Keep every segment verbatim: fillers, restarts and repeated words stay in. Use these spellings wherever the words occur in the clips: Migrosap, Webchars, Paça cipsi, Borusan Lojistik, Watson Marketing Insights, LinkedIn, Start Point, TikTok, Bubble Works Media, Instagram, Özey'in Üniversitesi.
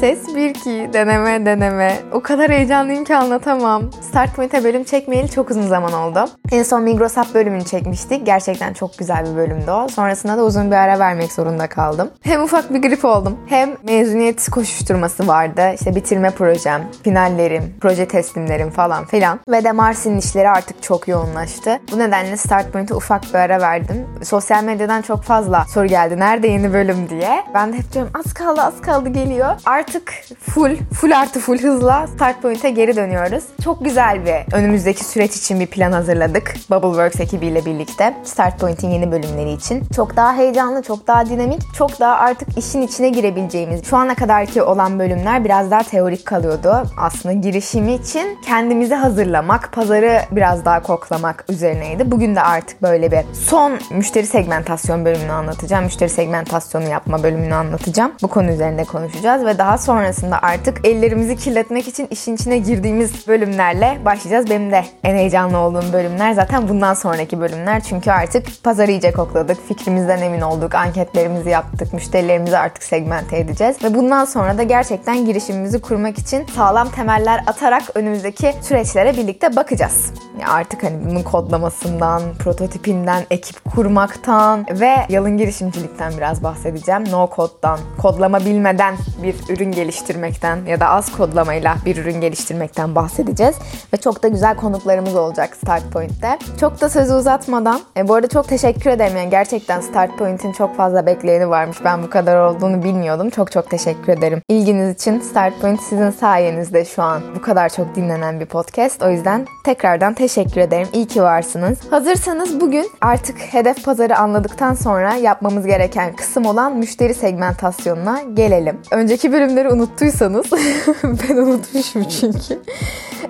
Ses bir iki, deneme deneme. O kadar heyecanlıyım ki anlatamam. Start Point'e bölüm çekmeyeli çok uzun zaman oldu. En son Migrosap bölümünü çekmiştik. Gerçekten çok güzel bir bölümdü o. Sonrasında da uzun bir ara vermek zorunda kaldım. Hem ufak bir grip oldum, hem mezuniyet koşuşturması vardı. İşte bitirme projem, finallerim, proje teslimlerim falan filan. Ve de Mersin'in işleri artık çok yoğunlaştı. Bu nedenle Start Point'e ufak bir ara verdim. Sosyal medyadan çok fazla soru geldi. Nerede yeni bölüm diye. Ben de hep diyorum az kaldı az kaldı geliyor. Artık Artık full, full artı full hızla Start Point'e geri dönüyoruz. Çok güzel bir önümüzdeki süreç için bir plan hazırladık. Bubble Works ekibiyle birlikte Start Point'in yeni bölümleri için. Çok daha heyecanlı, çok daha dinamik, çok daha artık işin içine girebileceğimiz. Şu ana kadarki olan bölümler biraz daha teorik kalıyordu. Aslında girişimi için kendimizi hazırlamak, pazarı biraz daha koklamak üzerineydi. Bugün de artık böyle bir son müşteri segmentasyon bölümünü anlatacağım. Müşteri segmentasyonu yapma bölümünü anlatacağım. Bu konu üzerinde konuşacağız ve daha sonrasında artık ellerimizi kirletmek için işin içine girdiğimiz bölümlerle başlayacağız. Benim de en heyecanlı olduğum bölümler zaten bundan sonraki bölümler. Çünkü artık pazarı iyice kokladık, fikrimizden emin olduk, anketlerimizi yaptık, müşterilerimizi artık segmente edeceğiz. Ve bundan sonra da gerçekten girişimimizi kurmak için sağlam temeller atarak önümüzdeki süreçlere birlikte bakacağız. Ya artık hani bunun kodlamasından, prototipinden, ekip kurmaktan ve yalın girişimcilikten biraz bahsedeceğim. No code'dan, kodlama bilmeden bir ürün geliştirmekten ya da az kodlamayla bir ürün geliştirmekten bahsedeceğiz. Ve çok da güzel konuklarımız olacak Start Point'te. Çok da sözü uzatmadan, e, bu arada çok teşekkür ederim. Yani gerçekten Start Point'in çok fazla bekleyeni varmış. Ben bu kadar olduğunu bilmiyordum. Çok çok teşekkür ederim. İlginiz için Start Point sizin sayenizde şu an bu kadar çok dinlenen bir podcast. O yüzden tekrardan teşekkür ederim. İyi ki varsınız. Hazırsanız bugün artık hedef pazarı anladıktan sonra yapmamız gereken kısım olan müşteri segmentasyonuna gelelim. Önceki bölümde unuttuysanız ben unutmuşum çünkü.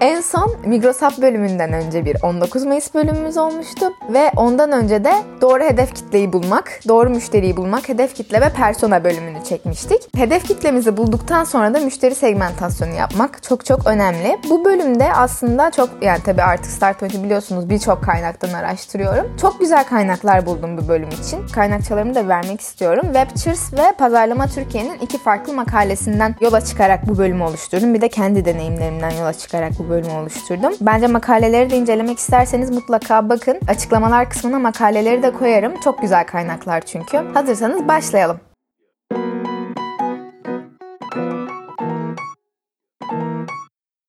En son Migrosap bölümünden önce bir on dokuz Mayıs bölümümüz olmuştu ve ondan önce de doğru hedef kitleyi bulmak, doğru müşteriyi bulmak, hedef kitle ve persona bölümünü çekmiştik. Hedef kitlemizi bulduktan sonra da müşteri segmentasyonu yapmak çok çok önemli. Bu bölümde aslında çok, yani tabii artık Start Point'i biliyorsunuz birçok kaynaktan araştırıyorum. Çok güzel kaynaklar buldum bu bölüm için. Kaynakçalarımı da vermek istiyorum. Webchars ve Pazarlama Türkiye'nin iki farklı makalesini yola çıkarak bu bölümü oluşturdum. Bir de kendi deneyimlerimden yola çıkarak bu bölümü oluşturdum. Bence makaleleri de incelemek isterseniz mutlaka bakın. Açıklamalar kısmına makaleleri de koyarım. Çok güzel kaynaklar çünkü. Hazırsanız başlayalım.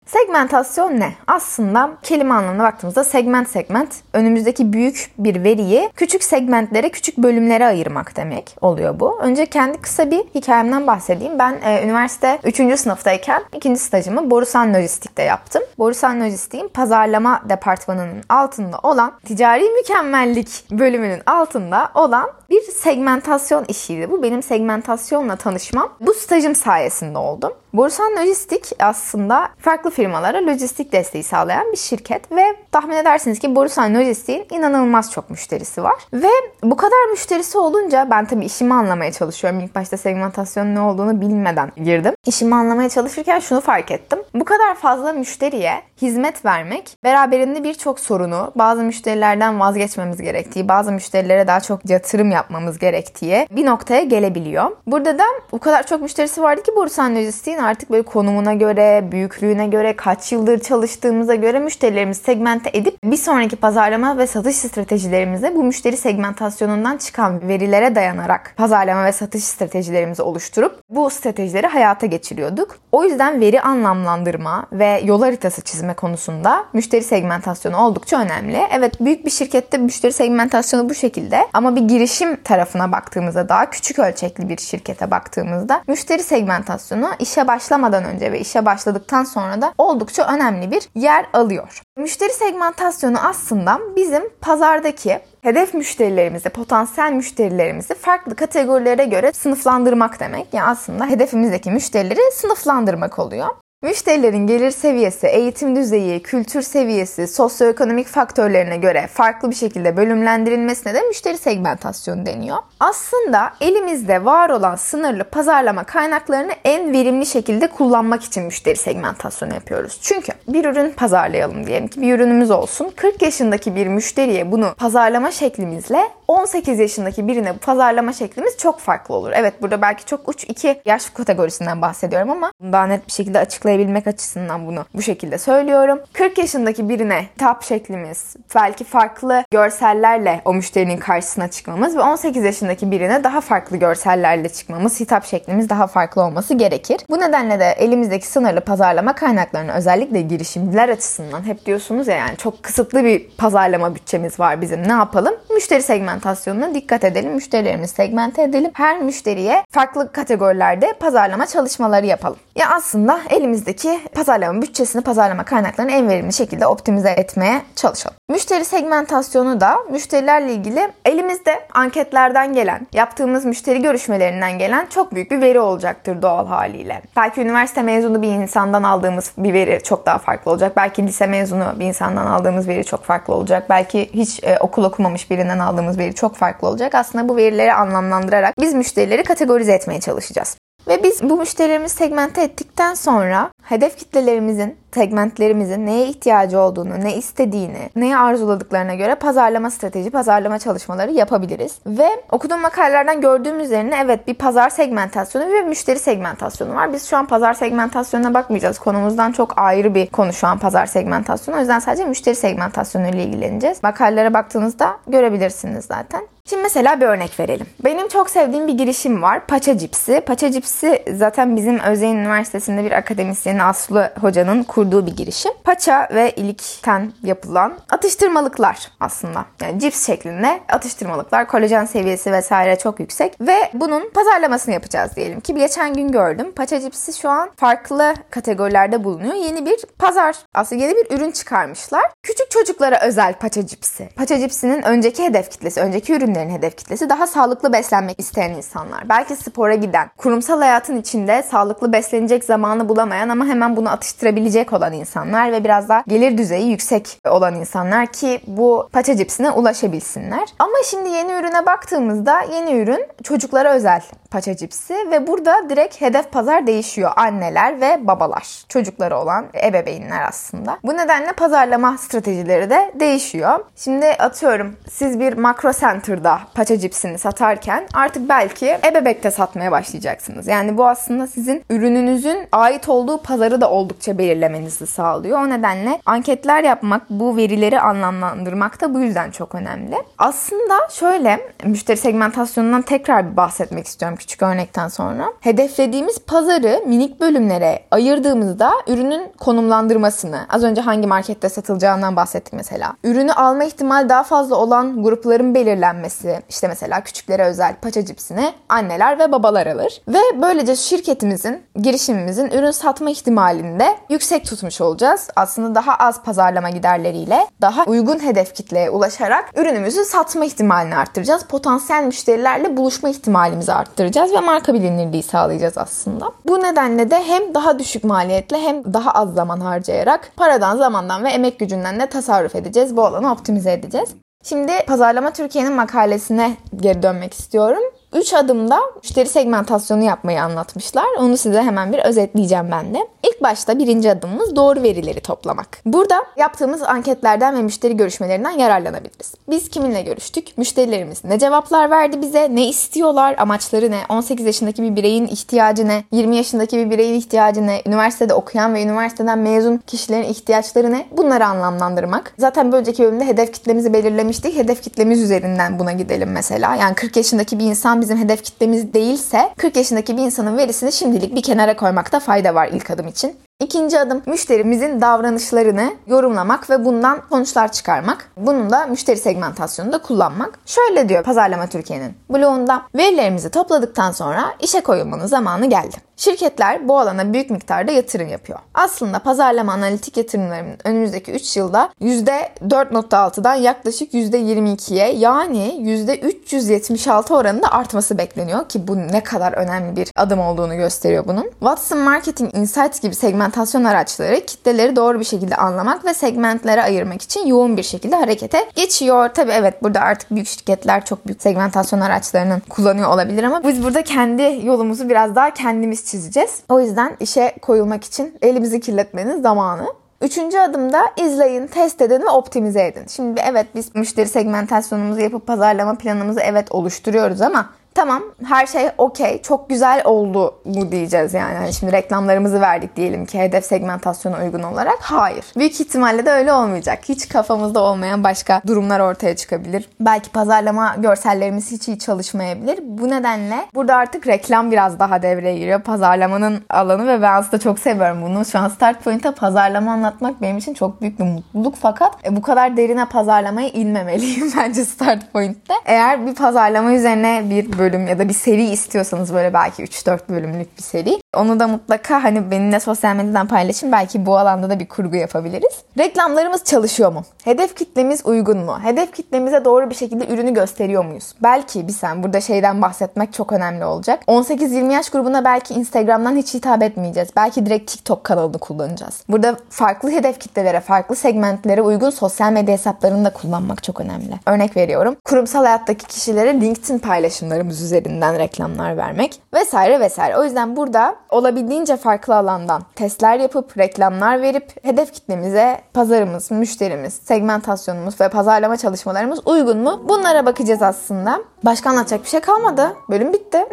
Segmentasyon ne? Aslında kelime anlamına baktığımızda segment segment önümüzdeki büyük bir veriyi küçük segmentlere, küçük bölümlere ayırmak demek oluyor bu. Önce kendi kısa bir hikayemden bahsedeyim. Ben e, üniversite üçüncü sınıftayken ikinci stajımı Borusan Lojistik'te yaptım. Borusan Lojistik'in pazarlama departmanının altında olan ticari mükemmellik bölümünün altında olan bir segmentasyon işiydi. Bu benim segmentasyonla tanışmam. Bu stajım sayesinde oldum. Borusan Lojistik aslında farklı firmalara lojistik desteği sağlayan bir şirket ve tahmin edersiniz ki Borusan Lojistik'in inanılmaz çok müşterisi var. Ve bu kadar müşterisi olunca ben tabii işimi anlamaya çalışıyorum. İlk başta segmentasyonun ne olduğunu bilmeden girdim. İşimi anlamaya çalışırken şunu fark ettim. Bu kadar fazla müşteriye hizmet vermek beraberinde birçok sorunu, bazı müşterilerden vazgeçmemiz gerektiği, bazı müşterilere daha çok yatırım yapmamız gerektiği bir noktaya gelebiliyor. Burada da o kadar çok müşterisi vardı ki Borusan Lojistik'in artık böyle konumuna göre, büyüklüğüne göre, kaç yıldır çalıştığımıza göre müşterilerimizi segmente edip bir sonraki pazarlama ve satış stratejilerimize bu müşteri segmentasyonundan çıkan verilere dayanarak pazarlama ve satış stratejilerimizi oluşturup bu stratejileri hayata geçiriyorduk. O yüzden veri anlamlandırma ve yol haritası çizme konusunda müşteri segmentasyonu oldukça önemli. Evet, büyük bir şirkette müşteri segmentasyonu bu şekilde ama bir girişim tarafına baktığımızda, daha küçük ölçekli bir şirkete baktığımızda müşteri segmentasyonu işe başlamadan önce ve işe başladıktan sonra da oldukça önemli bir yer alıyor. Müşteri segmentasyonu aslında bizim pazardaki hedef müşterilerimizi, potansiyel müşterilerimizi farklı kategorilere göre sınıflandırmak demek. Yani aslında hedefimizdeki müşterileri sınıflandırmak oluyor. Müşterilerin gelir seviyesi, eğitim düzeyi, kültür seviyesi, sosyoekonomik faktörlerine göre farklı bir şekilde bölümlendirilmesine de müşteri segmentasyonu deniyor. Aslında elimizde var olan sınırlı pazarlama kaynaklarını en verimli şekilde kullanmak için müşteri segmentasyonu yapıyoruz. Çünkü bir ürün pazarlayalım diyelim ki bir ürünümüz olsun. kırk yaşındaki bir müşteriye bunu pazarlama şeklimizle on sekiz yaşındaki birine pazarlama şeklimiz çok farklı olur. Evet, burada belki çok uç iki yaş kategorisinden bahsediyorum ama daha net bir şekilde açıklayabilmek açısından bunu bu şekilde söylüyorum. kırk yaşındaki birine hitap şeklimiz, belki farklı görsellerle o müşterinin karşısına çıkmamız ve on sekiz yaşındaki birine daha farklı görsellerle çıkmamız, hitap şeklimiz daha farklı olması gerekir. Bu nedenle de elimizdeki sınırlı pazarlama kaynaklarını, özellikle girişimciler açısından, hep diyorsunuz ya yani çok kısıtlı bir pazarlama bütçemiz var bizim, ne yapalım? Müşteri segmentasyonuna dikkat edelim, müşterilerimizi segmente edelim, her müşteriye farklı kategorilerde pazarlama çalışmaları yapalım. Ya aslında elimizdeki pazarlama bütçesini, pazarlama kaynaklarını en verimli şekilde optimize etmeye çalışalım. Müşteri segmentasyonu da müşterilerle ilgili elimizde anketlerden gelen, yaptığımız müşteri görüşmelerinden gelen çok büyük bir veri olacaktır doğal haliyle. Belki üniversite mezunu bir insandan aldığımız bir veri çok daha farklı olacak. Belki lise mezunu bir insandan aldığımız veri çok farklı olacak. Belki hiç e, okul okumamış birinden aldığımız veri çok farklı olacak. Aslında bu verileri anlamlandırarak biz müşterileri kategorize etmeye çalışacağız. Ve biz bu müşterilerimizi segmente ettikten sonra hedef kitlelerimizin, segmentlerimizin neye ihtiyacı olduğunu, ne istediğini, neyi arzuladıklarına göre pazarlama strateji, pazarlama çalışmaları yapabiliriz. Ve okuduğum makalelerden gördüğüm üzerine evet bir pazar segmentasyonu ve müşteri segmentasyonu var. Biz şu an pazar segmentasyonuna bakmayacağız. Konumuzdan çok ayrı bir konu şu an pazar segmentasyonu. O yüzden sadece müşteri segmentasyonu ile ilgileneceğiz. Makalelere baktığınızda görebilirsiniz zaten. Şimdi mesela bir örnek verelim. Benim çok sevdiğim bir girişim var. Paça cipsi. Paça cipsi zaten bizim Özey'in Üniversitesi'nde bir akademisyen Aslı Hoca'nın kurduğu bir girişim. Paça ve ilikten yapılan atıştırmalıklar aslında. Yani cips şeklinde atıştırmalıklar. Kolajen seviyesi vesaire çok yüksek. Ve bunun pazarlamasını yapacağız diyelim ki. Geçen gün gördüm. Paça cipsi şu an farklı kategorilerde bulunuyor. Yeni bir pazar. Aslında yeni bir ürün çıkarmışlar. Küçük çocuklara özel paça cipsi. Paça cipsinin önceki hedef kitlesi, önceki ürün hedef kitlesi daha sağlıklı beslenmek isteyen insanlar. Belki spora giden, kurumsal hayatın içinde sağlıklı beslenecek zamanı bulamayan ama hemen bunu atıştırabilecek olan insanlar ve biraz daha gelir düzeyi yüksek olan insanlar ki bu paça cipsine ulaşabilsinler. Ama şimdi yeni ürüne baktığımızda yeni ürün çocuklara özel paça cipsi ve burada direkt hedef pazar değişiyor. Anneler ve babalar. Çocukları olan ebeveynler aslında. Bu nedenle pazarlama stratejileri de değişiyor. Şimdi atıyorum siz bir makro center'da paça cipsini satarken artık belki ebebekte satmaya başlayacaksınız. Yani bu aslında sizin ürününüzün ait olduğu pazarı da oldukça belirlemenizi sağlıyor. O nedenle anketler yapmak, bu verileri anlamlandırmak da bu yüzden çok önemli. Aslında şöyle, müşteri segmentasyonundan tekrar bir bahsetmek istiyorum küçük örnekten sonra. Hedeflediğimiz pazarı minik bölümlere ayırdığımızda ürünün konumlandırmasını, az önce hangi markette satılacağından bahsettik mesela. Ürünü alma ihtimali daha fazla olan grupların belirlenmesi, İşte mesela küçüklere özel paça cipsini anneler ve babalar alır. Ve böylece şirketimizin, girişimimizin ürün satma ihtimalini de yüksek tutmuş olacağız. Aslında daha az pazarlama giderleriyle daha uygun hedef kitleye ulaşarak ürünümüzü satma ihtimalini arttıracağız. Potansiyel müşterilerle buluşma ihtimalimizi arttıracağız ve marka bilinirliği sağlayacağız aslında. Bu nedenle de hem daha düşük maliyetle hem daha az zaman harcayarak paradan, zamandan ve emek gücünden de tasarruf edeceğiz. Bu alanı optimize edeceğiz. Şimdi Pazarlama Türkiye'nin makalesine geri dönmek istiyorum. üç adımda müşteri segmentasyonu yapmayı anlatmışlar. Onu size hemen bir özetleyeceğim ben de. İlk başta birinci adımımız doğru verileri toplamak. Burada yaptığımız anketlerden ve müşteri görüşmelerinden yararlanabiliriz. Biz kiminle görüştük? Müşterilerimiz ne cevaplar verdi bize? Ne istiyorlar? Amaçları ne? on sekiz yaşındaki bir bireyin ihtiyacı ne? yirmi yaşındaki bir bireyin ihtiyacı ne? Üniversitede okuyan ve üniversiteden mezun kişilerin ihtiyaçları ne? Bunları anlamlandırmak. Zaten bir önceki bölümde hedef kitlemizi belirlemiştik. Hedef kitlemiz üzerinden buna gidelim mesela. Yani kırk yaşındaki bir insan bizim hedef kitlemiz değilse kırk yaşındaki bir insanın verisini şimdilik bir kenara koymakta fayda var ilk adım için. İkinci adım müşterimizin davranışlarını yorumlamak ve bundan sonuçlar çıkarmak. Bunun da müşteri segmentasyonunda kullanmak. Şöyle diyor Pazarlama Türkiye'nin blogunda: verilerimizi topladıktan sonra işe koyulmanın zamanı geldi. Şirketler bu alana büyük miktarda yatırım yapıyor. Aslında pazarlama analitik yatırımlarının önümüzdeki üç yılda yüzde dört virgül altıdan yaklaşık yüzde yirmi ikiye yani yüzde üç yüz yetmiş altı oranında artması bekleniyor ki bu ne kadar önemli bir adım olduğunu gösteriyor bunun. Watson Marketing Insights gibi segment segmentasyon araçları kitleleri doğru bir şekilde anlamak ve segmentlere ayırmak için yoğun bir şekilde harekete geçiyor. Tabii evet, burada artık büyük şirketler çok büyük segmentasyon araçlarının kullanıyor olabilir ama biz burada kendi yolumuzu biraz daha kendimiz çizeceğiz. O yüzden işe koyulmak için elimizi kirletmenin zamanı. Üçüncü adımda izleyin, test edin ve optimize edin. Şimdi evet, biz müşteri segmentasyonumuzu yapıp pazarlama planımızı evet oluşturuyoruz ama tamam, her şey okey, çok güzel oldu mu diyeceğiz yani. yani. Şimdi reklamlarımızı verdik diyelim ki hedef segmentasyona uygun olarak. Hayır. Büyük ihtimalle de öyle olmayacak. Hiç kafamızda olmayan başka durumlar ortaya çıkabilir. Belki pazarlama görsellerimiz hiç iyi çalışmayabilir. Bu nedenle burada artık reklam biraz daha devreye giriyor. Pazarlamanın alanı ve ben aslında çok seviyorum bunu. Şu an Start Point'ta pazarlama anlatmak benim için çok büyük bir mutluluk. Fakat bu kadar derine pazarlamaya inmemeliyim bence Start Point'te. Eğer bir pazarlama üzerine bir bölüm ya da bir seri istiyorsanız, böyle belki üç dört bölümlük bir seri. Onu da mutlaka hani benimle sosyal medyadan paylaşın. Belki bu alanda da bir kurgu yapabiliriz. Reklamlarımız çalışıyor mu? Hedef kitlemiz uygun mu? Hedef kitlemize doğru bir şekilde ürünü gösteriyor muyuz? Belki bir sen burada şeyden bahsetmek çok önemli olacak. on sekiz yirmi yaş grubuna belki Instagram'dan hiç hitap etmeyeceğiz. Belki direkt TikTok kanalını kullanacağız. Burada farklı hedef kitlelere, farklı segmentlere uygun sosyal medya hesaplarını da kullanmak çok önemli. Örnek veriyorum. Kurumsal hayattaki kişilere LinkedIn paylaşımlarımız üzerinden reklamlar vermek vesaire vesaire. O yüzden burada olabildiğince farklı alandan testler yapıp, reklamlar verip hedef kitlemize pazarımız, müşterimiz, segmentasyonumuz ve pazarlama çalışmalarımız uygun mu? Bunlara bakacağız aslında. Başka anlatacak bir şey kalmadı. Bölüm bitti.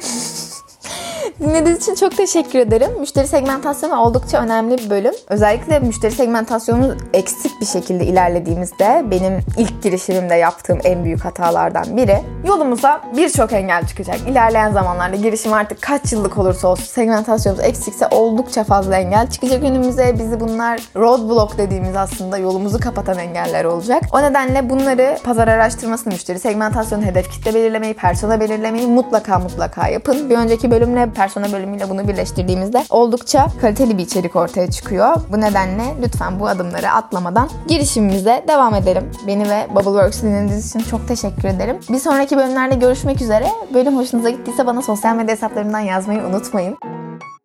Dinlediğiniz için çok teşekkür ederim. Müşteri segmentasyonu oldukça önemli bir bölüm. Özellikle müşteri segmentasyonumuz eksik bir şekilde ilerlediğimizde benim ilk girişimimde yaptığım en büyük hatalardan biri. Yolumuza birçok engel çıkacak. İlerleyen zamanlarda girişim artık kaç yıllık olursa olsun segmentasyonumuz eksikse oldukça fazla engel çıkacak önümüze. Bizi bunlar roadblock dediğimiz aslında yolumuzu kapatan engeller olacak. O nedenle bunları pazar araştırmasını, müşteri segmentasyonu, hedef kitle belirlemeyi, persona belirlemeyi mutlaka mutlaka yapın. Bir önceki bölümle persona bölümüyle bunu birleştirdiğimizde oldukça kaliteli bir içerik ortaya çıkıyor. Bu nedenle lütfen bu adımları atlamadan girişimimize devam edelim. Beni ve Bubble Works dinlediğiniz için çok teşekkür ederim. Bir sonraki bölümlerde görüşmek üzere. Bölüm hoşunuza gittiyse bana sosyal medya hesaplarımdan yazmayı unutmayın.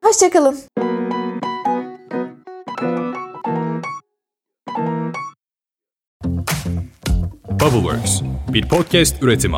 Hoşçakalın. Bubble Works bir podcast üretimi.